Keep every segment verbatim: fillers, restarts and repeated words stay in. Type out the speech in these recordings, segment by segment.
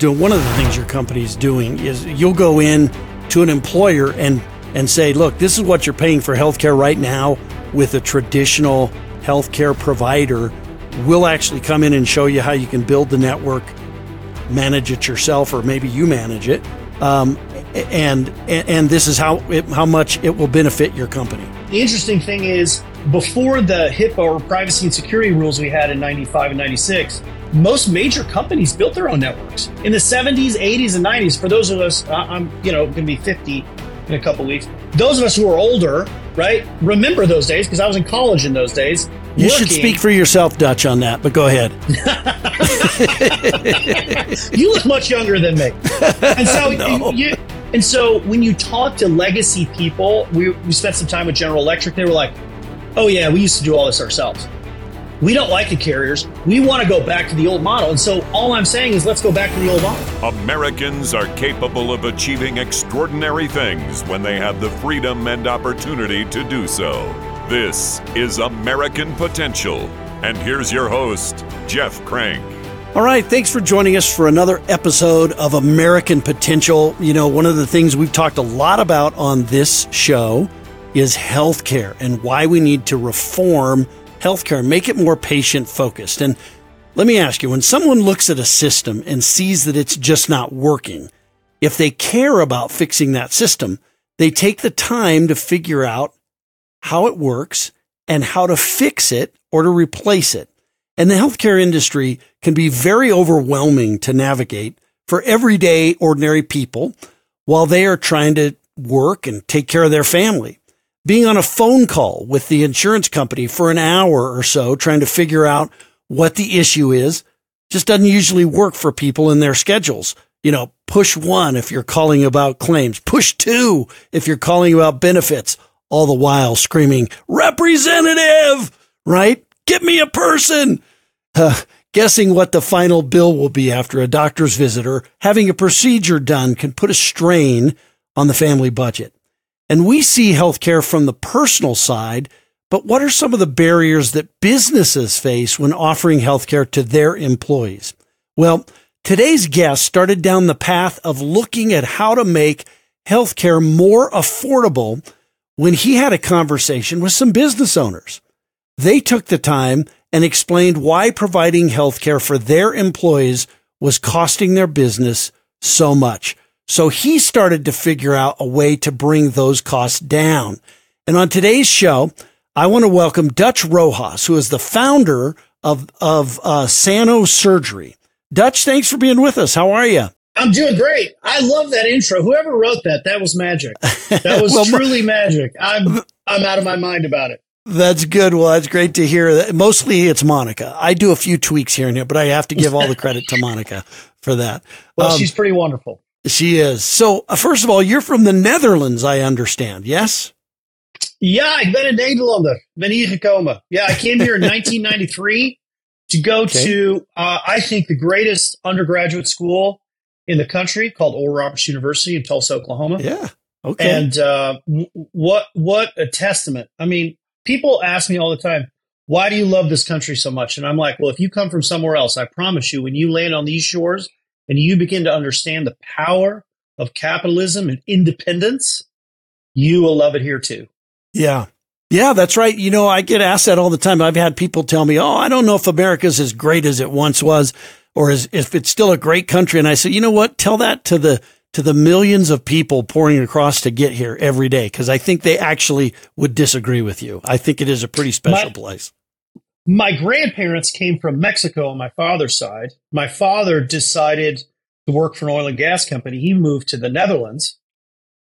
One of the things your company is doing is you'll go in to an employer and, and say, look, this is what you're paying for healthcare right now with a traditional healthcare provider. We'll actually come in and show you how you can build the network, manage it yourself, or maybe you manage it. Um, and, and and this is how it, how much it will benefit your company. The interesting thing is, before the HIPAA or privacy and security rules we had in ninety-five and ninety-six, most major companies built their own networks in the seventies, eighties, and nineties. For those of us, I'm you know going to be fifty in a couple of weeks. Those of us who are older, right, remember those days because I was in college in those days. You working. Should speak for yourself, Dutch, on that, but go ahead. You look much younger than me. And so, no. you, and so when you talk to legacy people, we, we spent some time with General Electric. They were like, oh, yeah, we used to do all this ourselves. We don't like the carriers. We want to go back to the old model. And so all I'm saying is let's go back to the old model. Americans are capable of achieving extraordinary things when they have the freedom and opportunity to do so. This is American Potential, and here's your host, Jeff Crank. All right, thanks for joining us for another episode of American Potential. You know, one of the things we've talked a lot about on this show is healthcare and why we need to reform healthcare, make it more patient-focused. And let me ask you, when someone looks at a system and sees that it's just not working, if they care about fixing that system, they take the time to figure out how it works, and how to fix it or to replace it. And the healthcare industry can be very overwhelming to navigate for everyday ordinary people while they are trying to work and take care of their family. Being on a phone call with the insurance company for an hour or so trying to figure out what the issue is just doesn't usually work for people in their schedules. You know, push one if you're calling about claims, push two if you're calling about benefits, all the while screaming, representative, right? Get me a person. Uh, guessing what the final bill will be after a doctor's visit or having a procedure done can put a strain on the family budget. And we see healthcare from the personal side, but what are some of the barriers that businesses face when offering healthcare to their employees? Well, today's guest started down the path of looking at how to make healthcare more affordable when he had a conversation with some business owners. They took the time and explained why providing healthcare for their employees was costing their business so much. So he started to figure out a way to bring those costs down. And on today's show, I want to welcome Dutch Rojas, who is the founder of, of uh, Sano Surgery. Dutch, thanks for being with us. How are you? I'm doing great. I love that intro. Whoever wrote that, that was magic. That was well, truly magic. I'm I'm out of my mind about it. That's good. Well, that's great to hear. Mostly it's Monica. I do a few tweaks here and there, but I have to give all the credit to Monica for that. Well, um, she's pretty wonderful. She is. So, uh, first of all, you're from the Netherlands, I understand. Yes? Yeah, ik ben een Nederlander. Ben hier gekomen. Yeah, I came here in nineteen ninety-three to go okay. to, uh, I think, the greatest undergraduate school in the country called Oral Roberts University in Tulsa, Oklahoma. Yeah. Okay. And uh, w- what what a testament. I mean, people ask me all the time, why do you love this country so much? And I'm like, well, if you come from somewhere else, I promise you, when you land on these shores and you begin to understand the power of capitalism and independence, you will love it here too. Yeah. Yeah, that's right. You know, I get asked that all the time. I've had people tell me, oh, I don't know if America's as great as it once was, or is, if it's still a great country. And I said, you know what? Tell that to the to the millions of people pouring across to get here every day, because I think they actually would disagree with you. I think it is a pretty special my, place. My grandparents came from Mexico on my father's side. My father decided to work for an oil and gas company. He moved to the Netherlands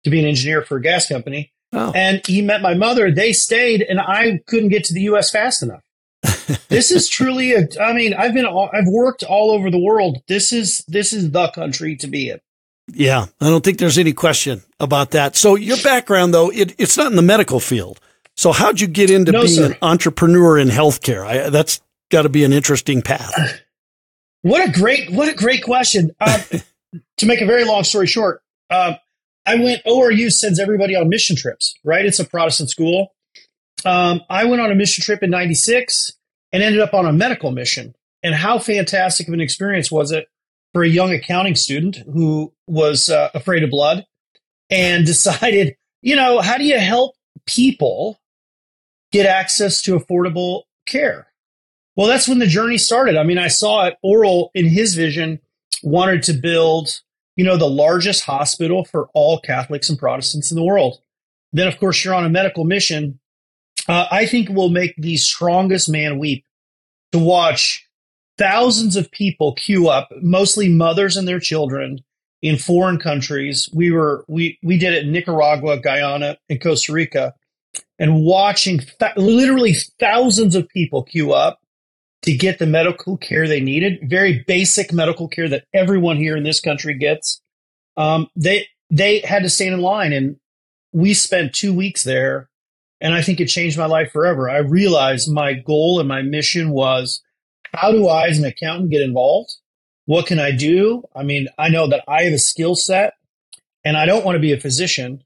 to be an engineer for a gas company. Oh. And he met my mother. They stayed, and I couldn't get to the U S fast enough. This is truly a, I mean, I've been, I've worked all over the world. This is, this is the country to be in. Yeah. I don't think there's any question about that. So your background though, it, it's not in the medical field. So how'd you get into no, being sir. an entrepreneur in healthcare? I, that's gotta be an interesting path. What a great, what a great question. Um, to make a very long story short, um, I went, O R U sends everybody on mission trips, right? It's a Protestant school. Um, I went on a mission trip in ninety-six and ended up on a medical mission. And how fantastic of an experience was it for a young accounting student who was uh, afraid of blood and decided, you know, how do you help people get access to affordable care? Well, that's when the journey started. I mean, I saw it. Oral, in his vision, wanted to build, you know, the largest hospital for all Catholics and Protestants in the world. Then, of course, you're on a medical mission. Uh, I think will make the strongest man weep to watch thousands of people queue up, mostly mothers and their children in foreign countries. We were we we did it in Nicaragua, Guyana, and Costa Rica, and watching fa- literally thousands of people queue up to get the medical care they needed, very basic medical care that everyone here in this country gets. Um, they they had to stand in line, and we spent two weeks there, and I think it changed my life forever. I realized my goal and my mission was, how do I, as an accountant, get involved? What can I do? I mean, I know that I have a skill set and I don't want to be a physician,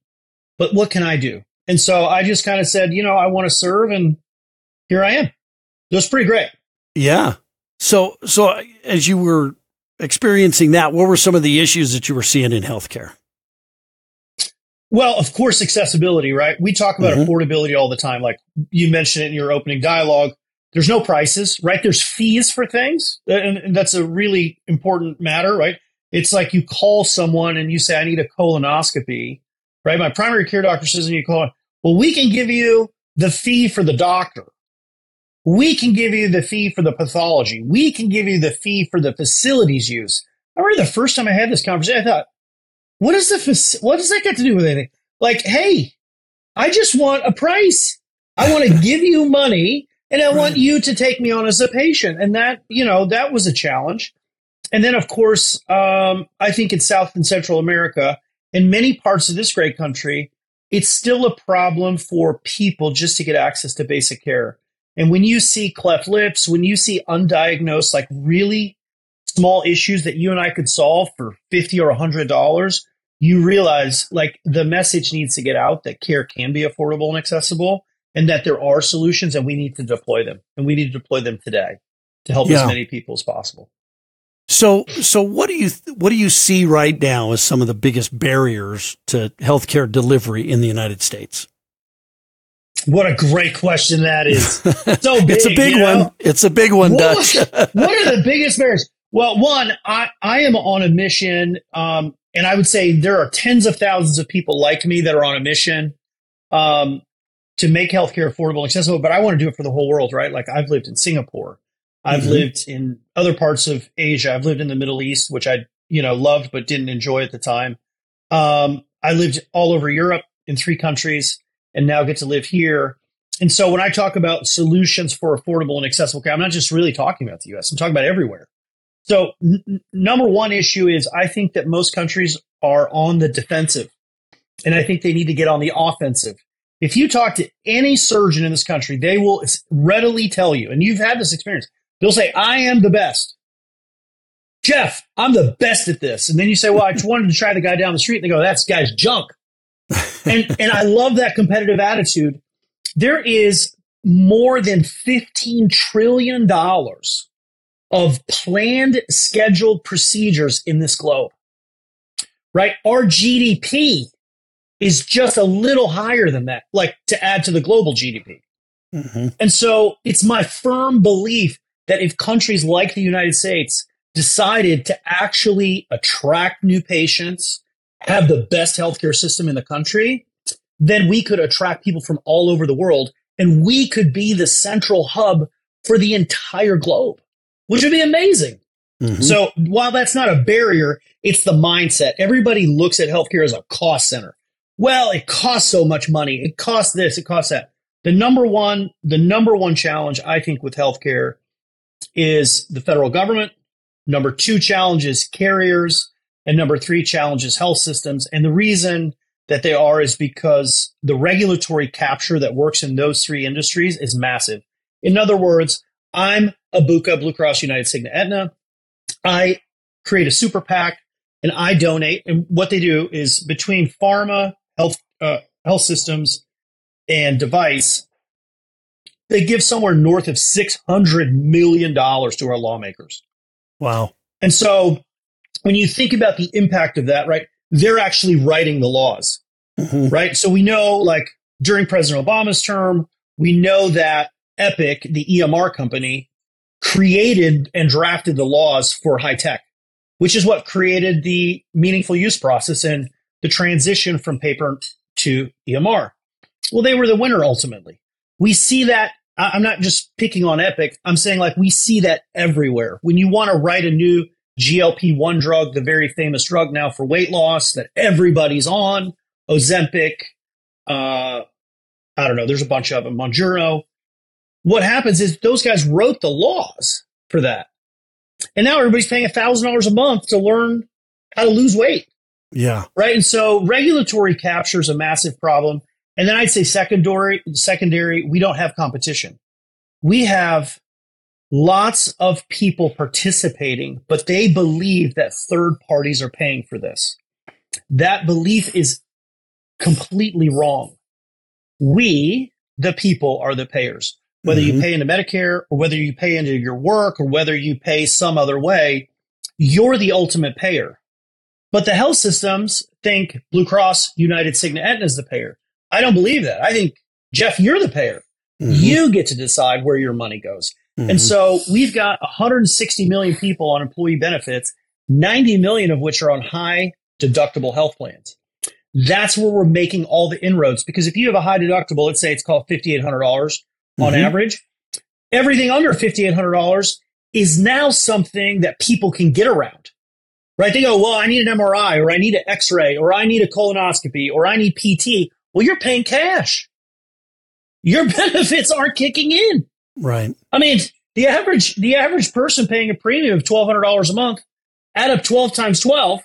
but what can I do? And so I just kind of said, you know, I want to serve, and here I am. It was pretty great. Yeah. So, so as you were experiencing that, what were some of the issues that you were seeing in healthcare? Well, of course, accessibility, right? We talk about mm-hmm. affordability all the time. Like you mentioned it in your opening dialogue. There's no prices, right? There's fees for things. And, and that's a really important matter, right? It's like you call someone and you say, I need a colonoscopy, right? My primary care doctor says, and you call, well, we can give you the fee for the doctor. We can give you the fee for the pathology. We can give you the fee for the facilities use. I remember the first time I had this conversation, I thought, what is the, faci- what does that got to do with anything? Like, hey, I just want a price. I want to give you money. And I want you to take me on as a patient. And that, you know, that was a challenge. And then, of course, um, I think in South and Central America, in many parts of this great country, it's still a problem for people just to get access to basic care. And when you see cleft lips, when you see undiagnosed, like really small issues that you and I could solve for fifty or one hundred dollars, you realize like the message needs to get out that care can be affordable and accessible, and that there are solutions, and we need to deploy them, and we need to deploy them today to help yeah. as many people as possible. So, so what do you th- what do you see right now as some of the biggest barriers to healthcare delivery in the United States? What a great question that is! So big, it's a big you know? one. It's a big one, what, Dutch. What are the biggest barriers? Well, one, I I am on a mission, um, and I would say there are tens of thousands of people like me that are on a mission. Um, to make healthcare affordable and accessible, but I want to do it for the whole world, right? Like I've lived in Singapore. I've mm-hmm. lived in other parts of Asia. I've lived in the Middle East, which I, you know, loved, but didn't enjoy at the time. Um, I lived all over Europe in three countries and now get to live here. And so when I talk about solutions for affordable and accessible care, I'm not just really talking about the U S I'm talking about everywhere. So n- number one issue is I think that most countries are on the defensive, and I think they need to get on the offensive. If you talk to any surgeon in this country, they will readily tell you, and you've had this experience, they'll say, I am the best. Jeff, I'm the best at this. And then you say, well, I just wanted to try the guy down the street. And they go, that guy's junk. And and I love that competitive attitude. There is more than fifteen trillion dollars of planned, scheduled procedures in this globe, right? Our G D P is just a little higher than that, like to add to the global G D P. Mm-hmm. And so it's my firm belief that if countries like the United States decided to actually attract new patients, have the best healthcare system in the country, then we could attract people from all over the world, and we could be the central hub for the entire globe, which would be amazing. Mm-hmm. So while that's not a barrier, it's the mindset. Everybody looks at healthcare as a cost center. Well, it costs so much money. It costs this. It costs that. The number one, the number one challenge, I think, with healthcare is the federal government. Number two challenge is carriers. And number three challenge is health systems. And the reason that they are is because the regulatory capture that works in those three industries is massive. In other words, I'm a BUCA, Blue Cross, United, Cigna, Aetna. I create a super PAC and I donate. And what they do is between pharma, Health uh, health systems and device, they give somewhere north of six hundred million dollars to our lawmakers. Wow! And so when you think about the impact of that, right, they're actually writing the laws, mm-hmm. right? So we know, like, during President Obama's term, we know that Epic, the E M R company, created and drafted the laws for high tech, which is what created the meaningful use process and the transition from paper to E M R. Well, they were the winner ultimately. We see that. I'm not just picking on Epic. I'm saying, like, we see that everywhere. When you want to write a new G L P one drug, the very famous drug now for weight loss that everybody's on, Ozempic, uh, I don't know, there's a bunch of them, Monjuro. What happens is those guys wrote the laws for that. And now everybody's paying one thousand dollars a month to learn how to lose weight. Yeah. Right. And so regulatory capture is a massive problem. And then I'd say secondary, secondary, we don't have competition. We have lots of people participating, but they believe that third parties are paying for this. That belief is completely wrong. We, the people, are the payers. Whether mm-hmm. you pay into Medicare or whether you pay into your work or whether you pay some other way, you're the ultimate payer. But the health systems think Blue Cross, United, Cigna, Aetna is the payer. I don't believe that. I think, Jeff, you're the payer. Mm-hmm. You get to decide where your money goes. Mm-hmm. And so we've got one hundred sixty million people on employee benefits, ninety million of which are on high deductible health plans. That's where we're making all the inroads. Because if you have a high deductible, let's say it's called fifty-eight hundred dollars mm-hmm. on average, everything under fifty-eight hundred dollars is now something that people can get around. Right? They go, well, I need an M R I, or I need an X-ray, or I need a colonoscopy, or I need P T. Well, you're paying cash. Your benefits aren't kicking in. Right. I mean, the average the average person paying a premium of twelve hundred dollars a month, add up twelve times twelve,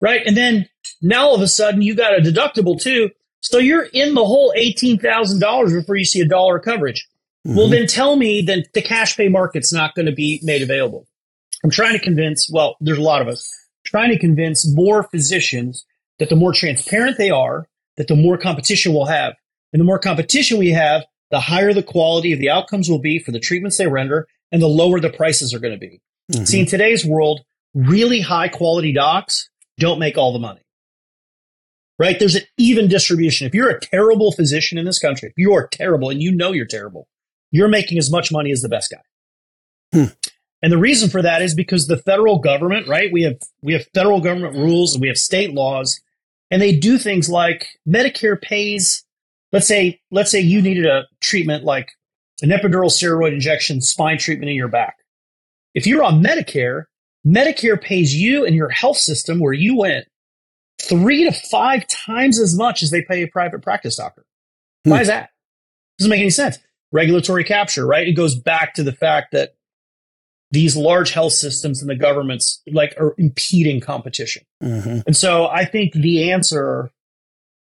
right? And then now all of a sudden you got a deductible too. So you're in the whole eighteen thousand dollars before you see a dollar of coverage. Mm-hmm. Well, then tell me that the cash pay market's not going to be made available. I'm trying to convince, well, there's a lot of us, trying to convince more physicians that the more transparent they are, that the more competition we'll have. And the more competition we have, the higher the quality of the outcomes will be for the treatments they render, and the lower the prices are going to be. Mm-hmm. See, in today's world, really high-quality docs don't make all the money, right? There's an even distribution. If you're a terrible physician in this country, if you are terrible, and you know you're terrible, you're making as much money as the best guy. Hmm. And the reason for that is because the federal government, right, we have we have federal government rules, and we have state laws. And they do things like Medicare pays, let's say, let's say you needed a treatment like an epidural steroid injection, spine treatment in your back. If you're on Medicare, Medicare pays you and your health system where you went three to five times as much as they pay a private practice doctor. Hmm. Why is that? Doesn't make any sense. Regulatory capture, right? It goes back to the fact that these large health systems and the governments, like, are impeding competition. Mm-hmm. And so I think the answer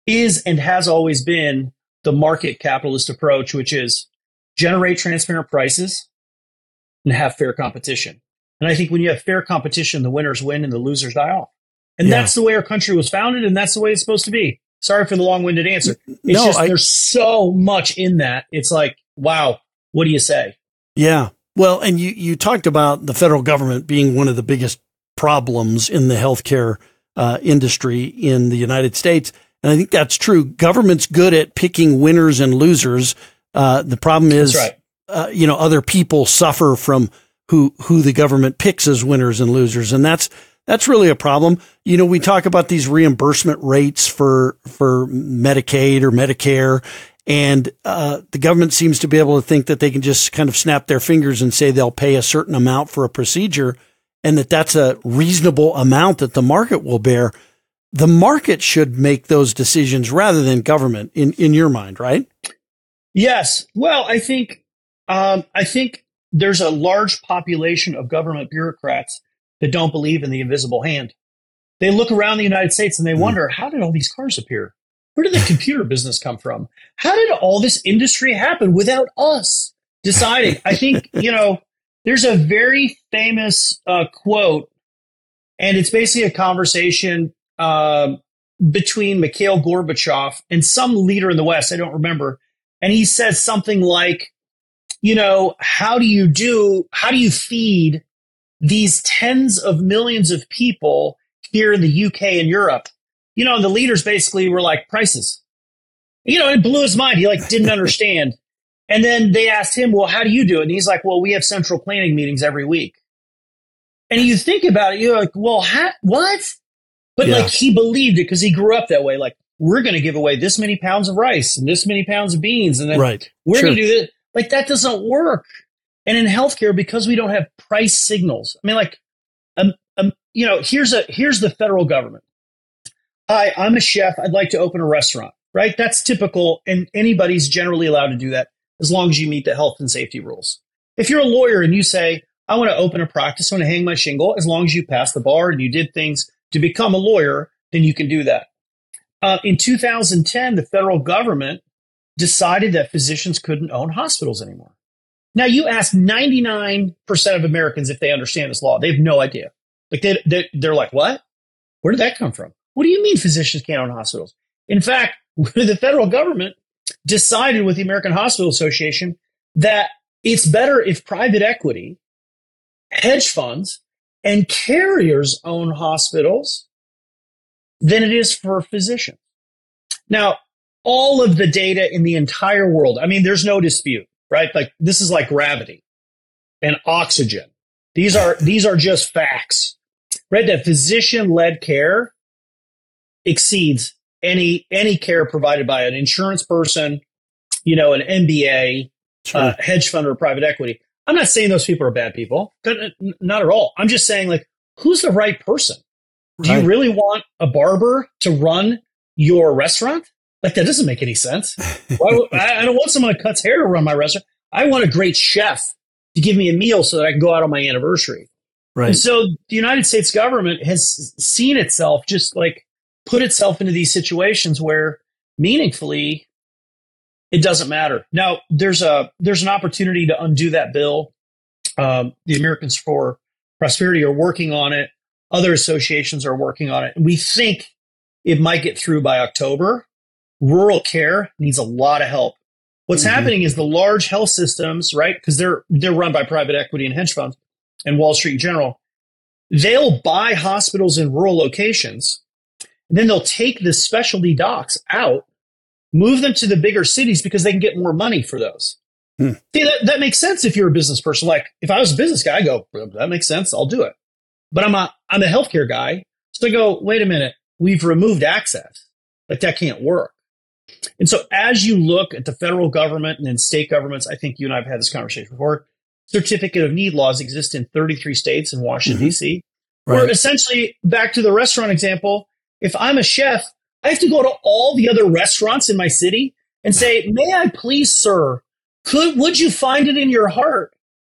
is and has always been the market capitalist approach, which is generate transparent prices and have fair competition. And I think when you have fair competition, the winners win and the losers die off. And yeah. that's the way our country was founded, and that's the way it's supposed to be. Sorry for the long-winded answer. It's no, just I, there's so much in that. It's like, wow, what do you say? Yeah. Well, and you, you talked about the federal government being one of the biggest problems in the healthcare uh, industry in the United States. And I think that's true. Government's good at picking winners and losers. Uh, the problem is, right. uh, you know, other people suffer from who, who the government picks as winners and losers. And that's, that's really a problem. You know, we talk about these reimbursement rates for, for Medicaid or Medicare. And uh the government seems to be able to think that they can just kind of snap their fingers and say they'll pay a certain amount for a procedure, and that that's a reasonable amount that the market will bear. The market should make those decisions rather than government, in, in your mind, right? Yes. Well, I think um I think there's a large population of government bureaucrats that don't believe in the invisible hand. They look around the United States and they mm. wonder, how did all these cars appear? Where did the computer business come from? How did all this industry happen without us deciding? I think, you know, there's a very famous uh, quote, and it's basically a conversation uh, between Mikhail Gorbachev and some leader in the West. I don't remember. And he says something like, you know, how do you do, how do you feed these tens of millions of people here in the U K and Europe, you know, the leaders basically were like, prices. You know, it blew his mind. He like didn't understand. And then they asked him, well, how do you do it? And he's like, well, we have central planning meetings every week. And you think about it, you're like, well, how, what? But yeah. like he believed it because he grew up that way. Like, we're going to give away this many pounds of rice and this many pounds of beans. And then right. we're sure. going to do this. Like, that doesn't work. And in healthcare, because we don't have price signals, I mean, like, um, um, you know, here's a here's the federal government. Hi, I'm a chef. I'd like to open a restaurant, right? That's typical. And anybody's generally allowed to do that as long as you meet the health and safety rules. If you're a lawyer and you say, I want to open a practice, I want to hang my shingle, as long as you pass the bar and you did things to become a lawyer, then you can do that. Uh, in two thousand ten, the federal government decided that physicians couldn't own hospitals anymore. Now, you ask ninety-nine percent of Americans if they understand this law. They have no idea. Like they, they, they're like, what? Where did that come from? What do you mean physicians can't own hospitals? In fact, the federal government decided with the American Hospital Association that it's better if private equity, hedge funds, and carriers own hospitals than it is for physicians. Now, all of the data in the entire world, I mean, there's no dispute. Right? Like, this is like gravity and oxygen. These are these are just facts. Right? That physician-led care exceeds any any care provided by an insurance person, you know, an M B A, sure. uh, hedge fund, or private equity. I'm not saying those people are bad people. Not at all. I'm just saying, like, who's the right person? Do right. you really want a barber to run your restaurant? Like, that doesn't make any sense. Why, I don't want someone who cuts hair to run my restaurant. I want a great chef to give me a meal so that I can go out on my anniversary. Right. And so the United States government has seen itself just like put itself into these situations where meaningfully it doesn't matter. Now, there's a there's an opportunity to undo that bill. Um, the Americans for Prosperity are working on it. Other associations are working on it. And we think it might get through by October. Rural care needs a lot of help. What's mm-hmm. happening is the large health systems, right? Because they're they're run by private equity and hedge funds and Wall Street in general. They'll buy hospitals in rural locations, and then they'll take the specialty docs out, move them to the bigger cities because they can get more money for those. Mm. See, that, that makes sense if you're a business person. Like, if I was a business guy, I go, that makes sense, I'll do it. But I'm a I'm a healthcare guy, so I go, wait a minute, we've removed access. Like, that can't work. And so as you look at the federal government and then state governments, I think you and I have had this conversation before, certificate of need laws exist in thirty-three states and Washington, mm-hmm. D C, right. where essentially, back to the restaurant example, if I'm a chef, I have to go to all the other restaurants in my city and say, may I please, sir, could would you find it in your heart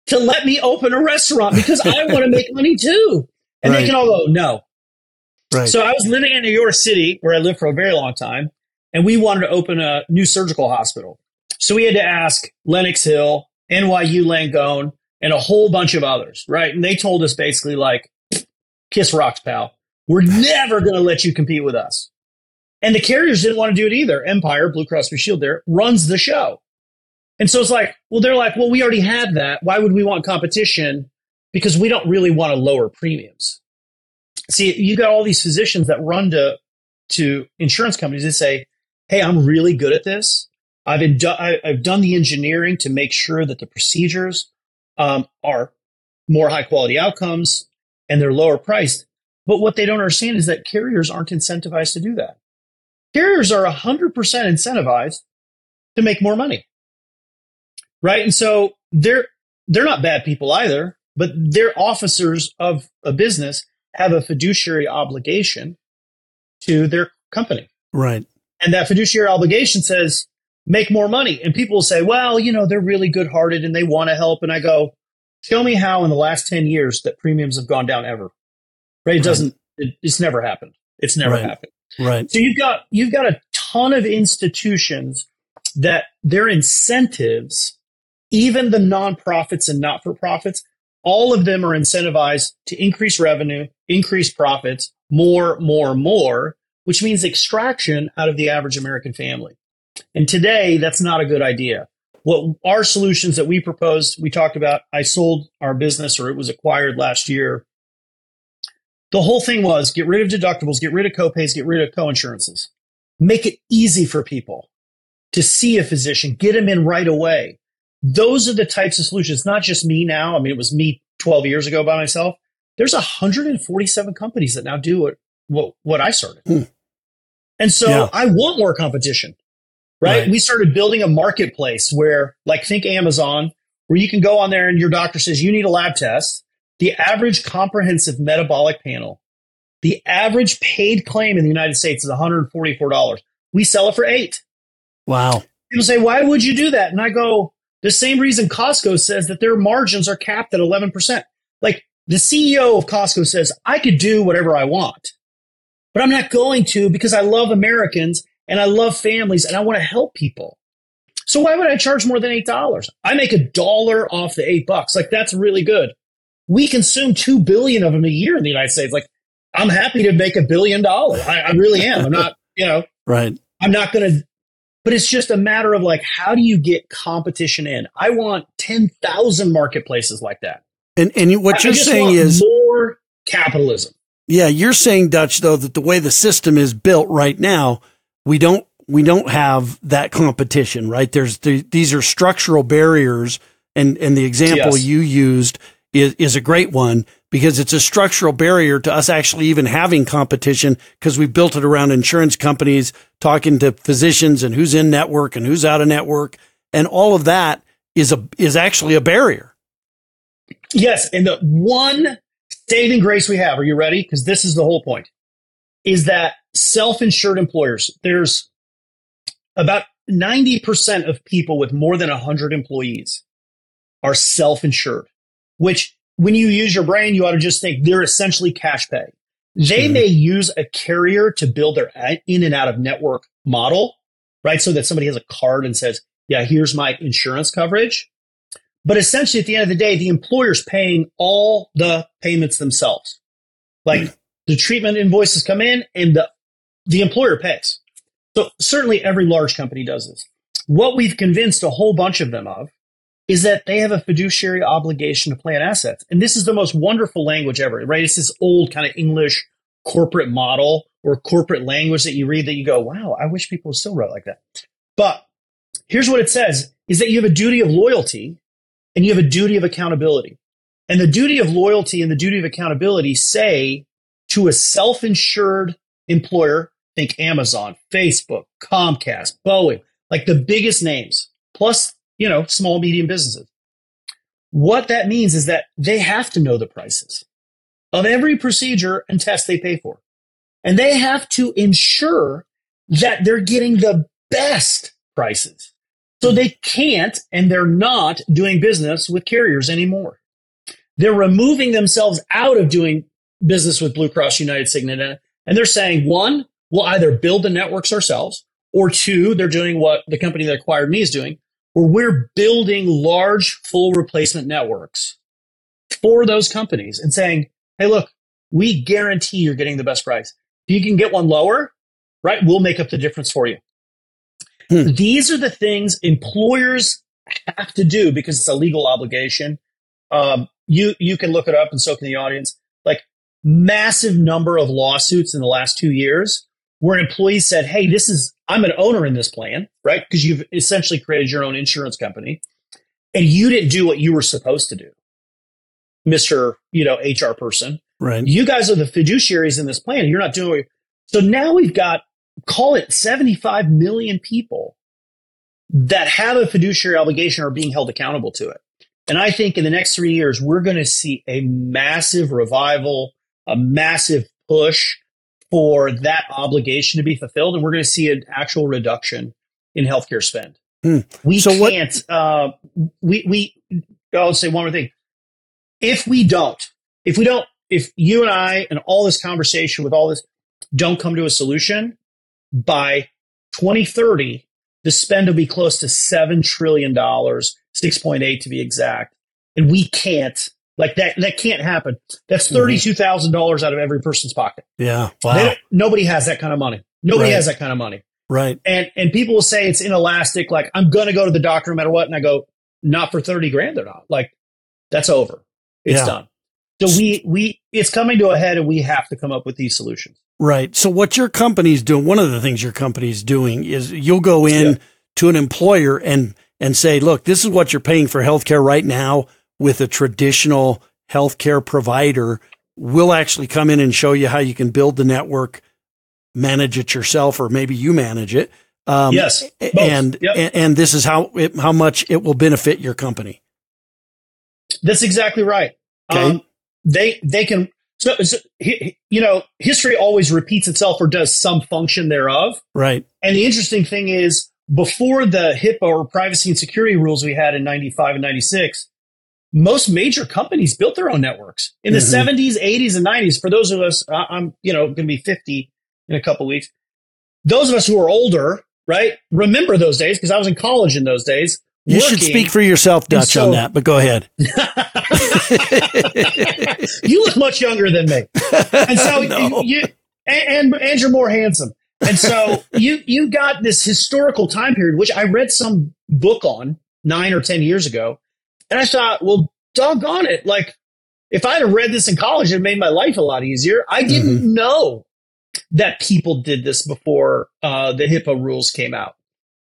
to let me open a restaurant because I want to make money too? And right. they can all go, no. Right. So I was living in New York City, where I lived for a very long time. And we wanted to open a new surgical hospital. So we had to ask Lenox Hill, N Y U Langone, and a whole bunch of others, right? And they told us basically, like, kiss rocks, pal. We're never going to let you compete with us. And the carriers didn't want to do it either. Empire, Blue Cross Blue Shield there, runs the show. And so it's like, well, they're like, well, we already have that. Why would we want competition? Because we don't really want to lower premiums. See, you got all these physicians that run to, to insurance companies and say, hey, I'm really good at this. I've been do- I, I've done the engineering to make sure that the procedures um, are more high quality outcomes and they're lower priced. But what they don't understand is that carriers aren't incentivized to do that. Carriers are one hundred percent incentivized to make more money, right? And so they're they're not bad people either, but their officers of a business have a fiduciary obligation to their company, right? And that fiduciary obligation says, make more money. And people will say, well, you know, they're really good hearted and they want to help. And I go, show me how in the last ten years that premiums have gone down ever. Right. It right. doesn't, it, it's never happened. It's never right. happened. Right. So you've got, you've got a ton of institutions that their incentives, even the nonprofits and not for profits, all of them are incentivized to increase revenue, increase profits, more, more, more. Which means extraction out of the average American family. And today, that's not a good idea. what our solutions that we proposed, we talked about, I sold our business, or it was acquired last year. The whole thing was get rid of deductibles, get rid of copays, get rid of coinsurances. Make it easy for people to see a physician, get them in right away. Those are the types of solutions. It's not just me now. I mean, it was me twelve years ago by myself. There's one hundred forty-seven companies that now do what what, what I started. Hmm. And so yeah. I want more competition, right? right? We started building a marketplace where, like, think Amazon, where you can go on there and your doctor says, you need a lab test. The average comprehensive metabolic panel, the average paid claim in the United States is one hundred forty-four dollars. We sell it for eight. Wow. People say, why would you do that? And I go, the same reason Costco says that their margins are capped at eleven percent. Like, the C E O of Costco says, I could do whatever I want, but I'm not going to, because I love Americans and I love families and I want to help people. So why would I charge more than eight dollars? I make a dollar off the eight bucks. Like, that's really good. We consume two billion of them a year in the United States. Like, I'm happy to make a billion dollars. I, I really am. I'm not, you know, right. I'm not going to, but it's just a matter of, like, how do you get competition in? I want ten thousand marketplaces like that. And and what I, you're I saying want is more capitalism. Yeah. You're saying, Dutch, though, that the way the system is built right now, we don't, we don't have that competition, right? There's, the, these are structural barriers. And, and the example yes. you used is, is a great one, because it's a structural barrier to us actually even having competition, because we built it around insurance companies talking to physicians and who's in network and who's out of network. And all of that is a, is actually a barrier. Yes. And the one saving grace we have, are you ready? Because this is the whole point, is that self-insured employers, there's about ninety percent of people with more than one hundred employees are self-insured, which, when you use your brain, you ought to just think they're essentially cash pay. They mm-hmm. may use a carrier to build their in and out of network model, right? So that somebody has a card and says, yeah, here's my insurance coverage. But essentially, at the end of the day, the employer's paying all the payments themselves. Like mm-hmm. the treatment invoices come in and the, the employer pays. So certainly every large company does this. What we've convinced a whole bunch of them of is that they have a fiduciary obligation to plan assets. And this is the most wonderful language ever, right? It's this old kind of English corporate model or corporate language that you read that you go, wow, I wish people still wrote like that. But here's what it says, is that you have a duty of loyalty and you have a duty of accountability. And the duty of loyalty and the duty of accountability say to a self-insured employer, think Amazon, Facebook, Comcast, Boeing, like the biggest names, plus, you know, small, medium businesses. What that means is that they have to know the prices of every procedure and test they pay for. And they have to ensure that they're getting the best prices. So they can't, and they're not doing business with carriers anymore. They're removing themselves out of doing business with Blue Cross, United, Cigna, and they're saying, one, we'll either build the networks ourselves, or two, they're doing what the company that acquired me is doing, where we're building large full replacement networks for those companies and saying, hey, look, we guarantee you're getting the best price. If you can get one lower, right, we'll make up the difference for you. Hmm. These are the things employers have to do because it's a legal obligation. Um, you, you can look it up and so can the audience. Like, massive number of lawsuits in the last two years where an employee said, hey, this is, I'm an owner in this plan, right? Because you've essentially created your own insurance company and you didn't do what you were supposed to do, Mister You know, H R person. Right. You guys are the fiduciaries in this plan. You're not doing what you're. So now we've got, call it seventy-five million people that have a fiduciary obligation or are being held accountable to it. And I think in the next three years, we're going to see a massive revival, a massive push for that obligation to be fulfilled, and we're going to see an actual reduction in healthcare spend. Hmm. We so can't. What, uh, we we. I'll say one more thing. If we don't, if we don't, if you and I and all this conversation with all this don't come to a solution by twenty thirty, the spend will be close to seven trillion dollars, six point eight to be exact, and we can't. Like that, that can't happen. That's thirty-two thousand dollars out of every person's pocket. Yeah. Wow. Nobody has that kind of money. Nobody right. has that kind of money. Right. And and people will say it's inelastic. Like, I'm going to go to the doctor no matter what. And I go, not for thirty grand. They're not. Like, that's over. It's yeah. done. So we, we, it's coming to a head, and we have to come up with these solutions. Right. So what your company's doing, one of the things your company's doing is you'll go in yeah. to an employer and, and say, look, this is what you're paying for healthcare right now with a traditional healthcare provider. We'll actually come in and show you how you can build the network, manage it yourself, or maybe you manage it. Um, yes. Both. And, yep. and this is how, it, how much it will benefit your company. That's exactly right. Okay. Um, They they can so, so you know, history always repeats itself or does some function thereof. Right. And the interesting thing is, before the HIPAA or privacy and security rules we had in ninety-five and ninety-six, most major companies built their own networks in the mm-hmm. seventies, eighties, and nineties. For those of us, I'm you know going to be fifty in a couple of weeks. Those of us who are older, right, remember those days, because I was in college in those days. You working. Should speak for yourself, Dutch, so, on that, but go ahead. You look much younger than me. And so no. you and, and and you're more handsome. And so you you got this historical time period, which I read some book on nine or ten years ago, and I thought, well, doggone it, like if I'd have read this in college, it made my life a lot easier. I didn't mm-hmm. know that people did this before uh, the HIPAA rules came out.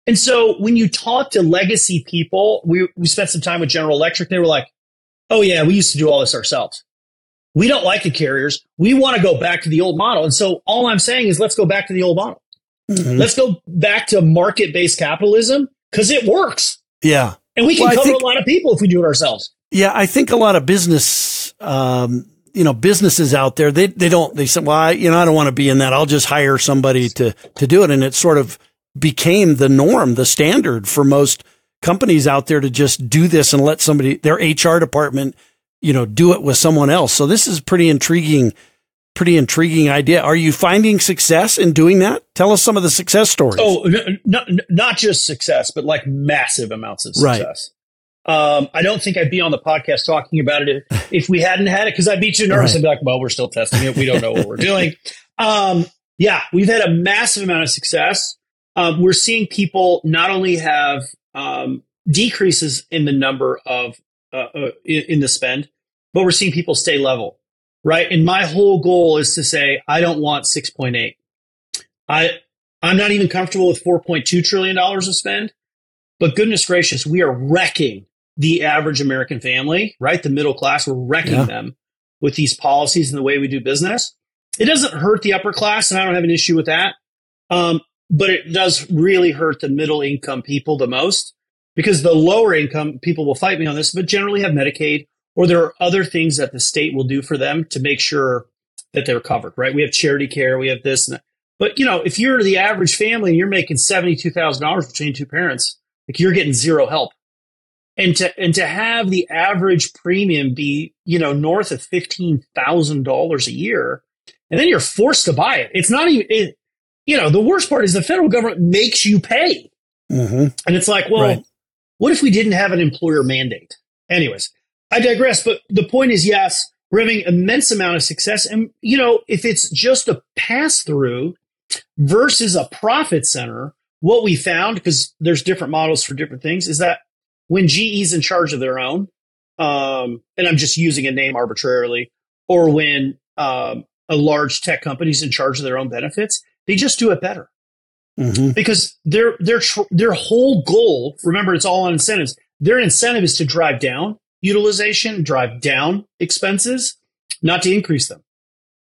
And so when you talk to legacy people, we, we spent some time with General Electric. They were like, oh, yeah, we used to do all this ourselves. We don't like the carriers. We want to go back to the old model. And so all I'm saying is, let's go back to the old model. Mm-hmm. Let's go back to market-based capitalism, because it works. Yeah. And we can well, cover think, a lot of people if we do it ourselves. Yeah, I think a lot of business, um, you know, businesses out there, they they don't, they say, well, I, you know, I don't want to be in that. I'll just hire somebody to to do it. And it's sort of became the norm, the standard for most companies out there to just do this and let somebody, their H R department, you know, do it with someone else. So this is pretty intriguing, pretty intriguing idea. Are you finding success in doing that? Tell us some of the success stories. Oh, n- n- not just success, but like massive amounts of success. Right. Um, I don't think I'd be on the podcast talking about it if, if we hadn't had it, because I'd be too nervous. Right. I'd be like, well, we're still testing it. We don't know what we're doing. Um, yeah, we've had a massive amount of success. Um, we're seeing people not only have um, decreases in the number of uh, uh, in, in the spend, but we're seeing people stay level, right? And my whole goal is to say, I don't want six point eight. I I'm not even comfortable with four point two trillion dollars of spend, but goodness gracious, we are wrecking the average American family, right? The middle class, we're wrecking yeah. them with these policies and the way we do business. It doesn't hurt the upper class, and I don't have an issue with that. Um, But it does really hurt the middle income people the most, because the lower income people will fight me on this, but generally have Medicaid, or there are other things that the state will do for them to make sure that they're covered, right? We have charity care, we have this and that. But, you know, if you're the average family and you're making seventy-two thousand dollars between two parents, like you're getting zero help. And to and to have the average premium be, you know, north of fifteen thousand dollars a year, and then you're forced to buy it. It's not even it, you know, the worst part is the federal government makes you pay. Mm-hmm. And it's like, well, right. what if we didn't have an employer mandate? Anyways, I digress. But the point is, yes, we're having immense amount of success. And, you know, if it's just a pass through versus a profit center, what we found, because there's different models for different things, is that when G E's in charge of their own, um, and I'm just using a name arbitrarily, or when um, a large tech company's in charge of their own benefits, they just do it better mm-hmm. because their their tr- their whole goal. Remember, it's all on incentives. Their incentive is to drive down utilization, drive down expenses, not to increase them.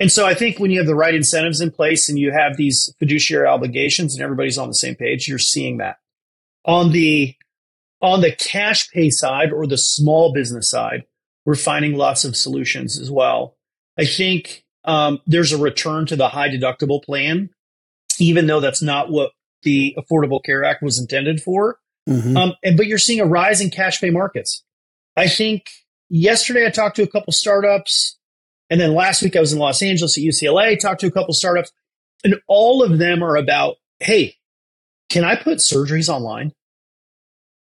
And so, I think when you have the right incentives in place and you have these fiduciary obligations and everybody's on the same page, you're seeing that on the on the cash pay side or the small business side. We're finding lots of solutions as well. I think um, there's a return to the high deductible plan, even though that's not what the Affordable Care Act was intended for. Mm-hmm. Um, and but you're seeing a rise in cash pay markets. I think yesterday I talked to a couple startups, and then last week I was in Los Angeles at U C L A, talked to a couple startups, and all of them are about, hey, can I put surgeries online?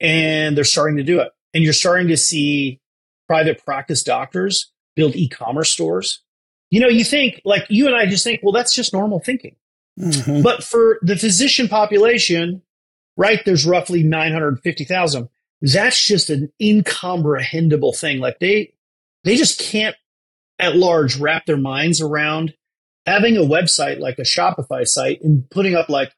And they're starting to do it. And you're starting to see private practice doctors build e-commerce stores. You know, you think, like you and I just think, well, that's just normal thinking. Mm-hmm. But for the physician population, right, there's roughly nine hundred fifty thousand. That's just an incomprehensible thing. Like they, they just can't at large wrap their minds around having a website like a Shopify site and putting up like,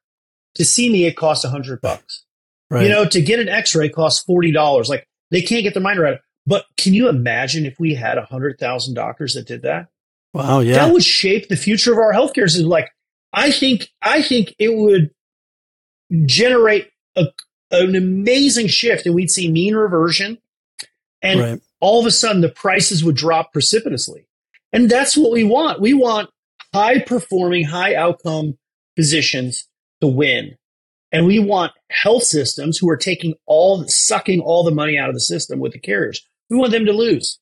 to see me, it costs a hundred bucks. Right. You know, to get an x-ray costs forty dollars. Like they can't get their mind around it. But can you imagine if we had a hundred thousand doctors that did that? Wow. Yeah. That would shape the future of our healthcare is like, I think, I think it would generate a, an amazing shift, and we'd see mean reversion, and right. all of a sudden the prices would drop precipitously. And that's what we want. We want high performing, high outcome physicians to win. And we want health systems who are taking all, sucking all the money out of the system with the carriers. We want them to lose.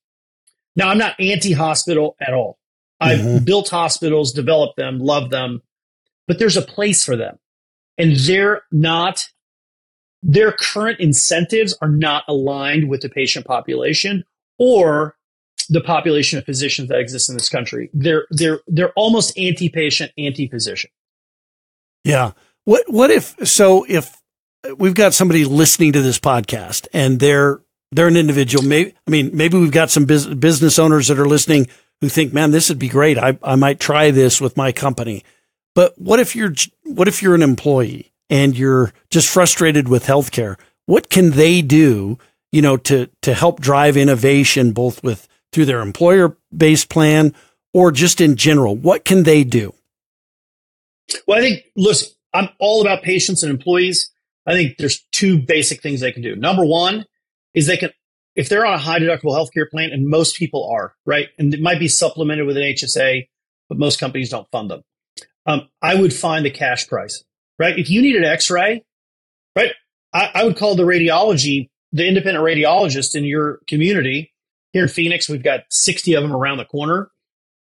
Now, I'm not anti-hospital at all. I've mm-hmm. built hospitals, developed them, loved them, but there's a place for them. And they're not, their current incentives are not aligned with the patient population or the population of physicians that exist in this country. They're, they're, they're almost anti-patient, anti-physician. Yeah. What, what if, so if we've got somebody listening to this podcast and they're, they're an individual, maybe, I mean, maybe we've got some bus- business owners that are listening who think, man, this would be great. I, I might try this with my company. But what if you're, what if you're an employee and you're just frustrated with healthcare? What can they do, you know, to, to help drive innovation, both with through their employer-based plan or just in general? What can they do? Well, I think, listen, I'm all about patients and employees. I think there's two basic things they can do. Number one is they can, if they're on a high deductible healthcare plan, and most people are, right? And it might be supplemented with an H S A, but most companies don't fund them. Um, I would find the cash price, right? If you need an x-ray, right, I, I would call the radiology, the independent radiologist in your community. Here in Phoenix, we've got sixty of them around the corner,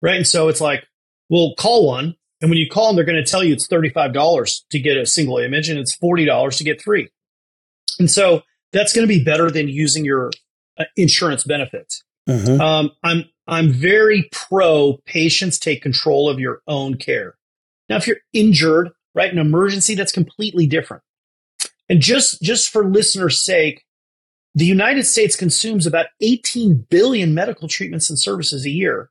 right? And so it's like, we'll call one. And when you call them, they're going to tell you it's thirty-five dollars to get a single image and it's forty dollars to get three. And so that's going to be better than using your uh, insurance benefits. Mm-hmm. Um, I'm, I'm very pro patients take control of your own care. Now, if you're injured, right, an emergency, that's completely different. And just, just for listeners' sake, the United States consumes about eighteen billion medical treatments and services a year,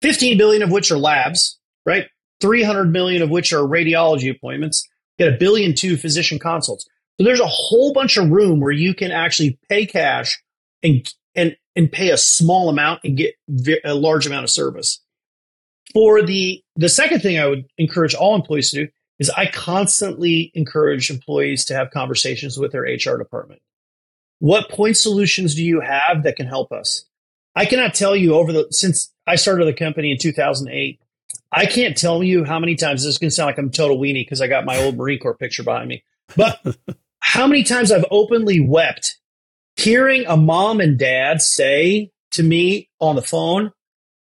fifteen billion of which are labs, right? three hundred million of which are radiology appointments. You get a billion two physician consults. So there's a whole bunch of room where you can actually pay cash and, and, and pay a small amount and get a large amount of service. For the, the second thing I would encourage all employees to do is I constantly encourage employees to have conversations with their H R department. What point solutions do you have that can help us? I cannot tell you over the, since I started the company in two thousand eight, I can't tell you how many times, this is going to sound like I'm a total weenie because I got my old Marine Corps picture behind me, but how many times I've openly wept hearing a mom and dad say to me on the phone,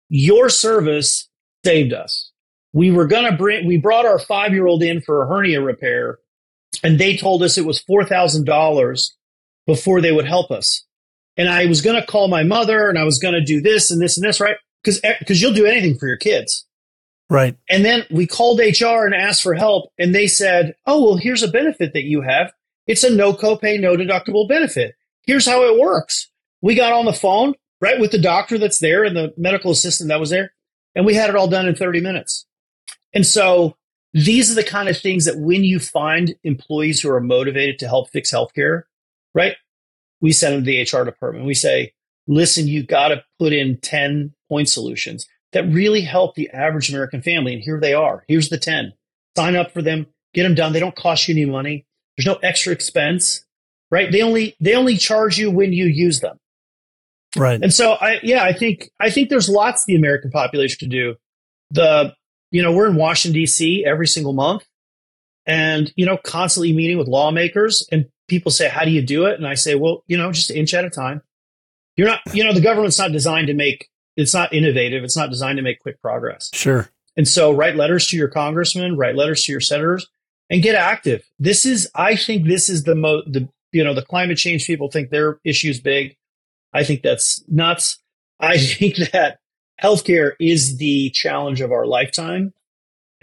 your service saved us. We were going to bring, we brought our five-year-old in for a hernia repair, and they told us it was four thousand dollars before they would help us. And I was going to call my mother, and I was going to do this and this and this, right? Because because you'll do anything for your kids. Right. And then we called H R and asked for help, and they said, oh, well, here's a benefit that you have. It's a no copay, no deductible benefit. Here's how it works. We got on the phone, right, with the doctor that's there and the medical assistant that was there, and we had it all done in thirty minutes. And so these are the kind of things that when you find employees who are motivated to help fix healthcare, right, we send them to the H R department. We say, listen, you got to put in ten point solutions that really help the average American family. And here they are. Here's the ten. Sign up for them. Get them done. They don't cost you any money. There's no extra expense, right? They only, they only charge you when you use them. Right. And so I, yeah, I think, I think there's lots the American population to do. The, you know, we're in Washington, D C every single month and, you know, constantly meeting with lawmakers, and people say, how do you do it? And I say, well, you know, just an inch at a time. You're not, you know, the government's not designed to make, it's not innovative. It's not designed to make quick progress. Sure. And so write letters to your congressmen, write letters to your senators, and get active. This is, I think this is the most, the, you know, the climate change people think their issue's big. I think that's nuts. I think that healthcare is the challenge of our lifetime.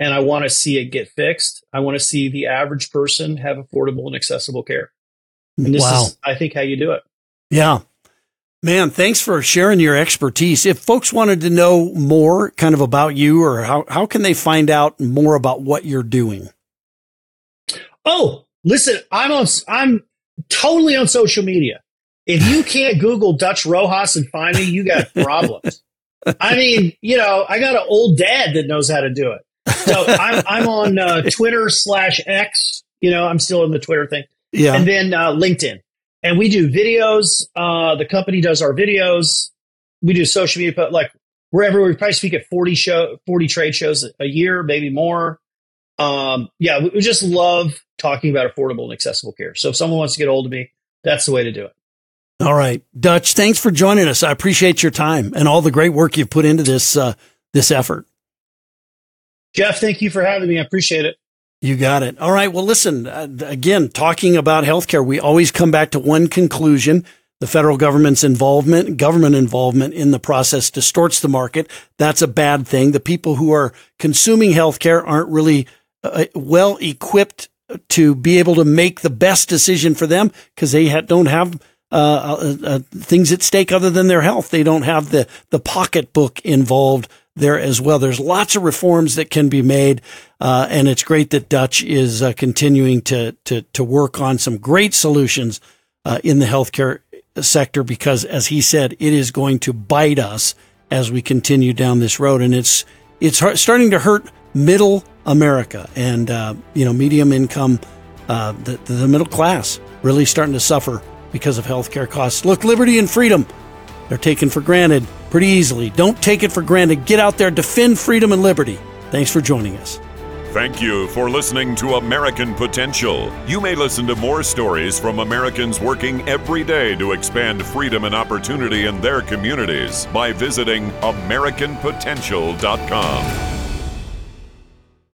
and I want to see it get fixed. I want to see the average person have affordable and accessible care. And this wow. is, I think, how you do it. Yeah. Man, thanks for sharing your expertise. If folks wanted to know more kind of about you, or how, how can they find out more about what you're doing? Oh, listen, I'm on, I'm totally on social media. If you can't Google Dutch Rojas and find me, you got problems. I mean, you know, I got an old dad that knows how to do it. So I'm, I'm on uh, Twitter slash X. You know, I'm still in the Twitter thing. Yeah. And then uh, LinkedIn. And we do videos. Uh, the company does our videos. We do social media, but like we're everywhere. We probably speak at forty show, forty trade shows a year, maybe more. Um, yeah, we, we just love talking about affordable and accessible care. So if someone wants to get a hold of me, that's the way to do it. All right, Dutch, thanks for joining us. I appreciate your time and all the great work you've put into this, uh, this effort. Jeff, thank you for having me. I appreciate it. You got it. All right. Well, listen, uh, again, talking about healthcare, we always come back to one conclusion. The federal government's involvement, government involvement in the process distorts the market. That's a bad thing. The people who are consuming healthcare aren't really uh, well equipped to be able to make the best decision for them because they ha- don't have uh, uh, uh, things at stake other than their health. They don't have the, the pocketbook involved there as well. There's lots of reforms that can be made, uh, and it's great that Dutch is uh, continuing to, to to work on some great solutions uh, in the healthcare sector because, as he said, it is going to bite us as we continue down this road, and it's it's hard, starting to hurt middle America and uh, you know medium income, uh, the the middle class really starting to suffer because of healthcare costs. Look, liberty and freedom, they're taken for granted pretty easily. Don't take it for granted. Get out there, defend freedom and liberty. Thanks for joining us. Thank you for listening to American Potential. You may listen to more stories from Americans working every day to expand freedom and opportunity in their communities by visiting American Potential dot com.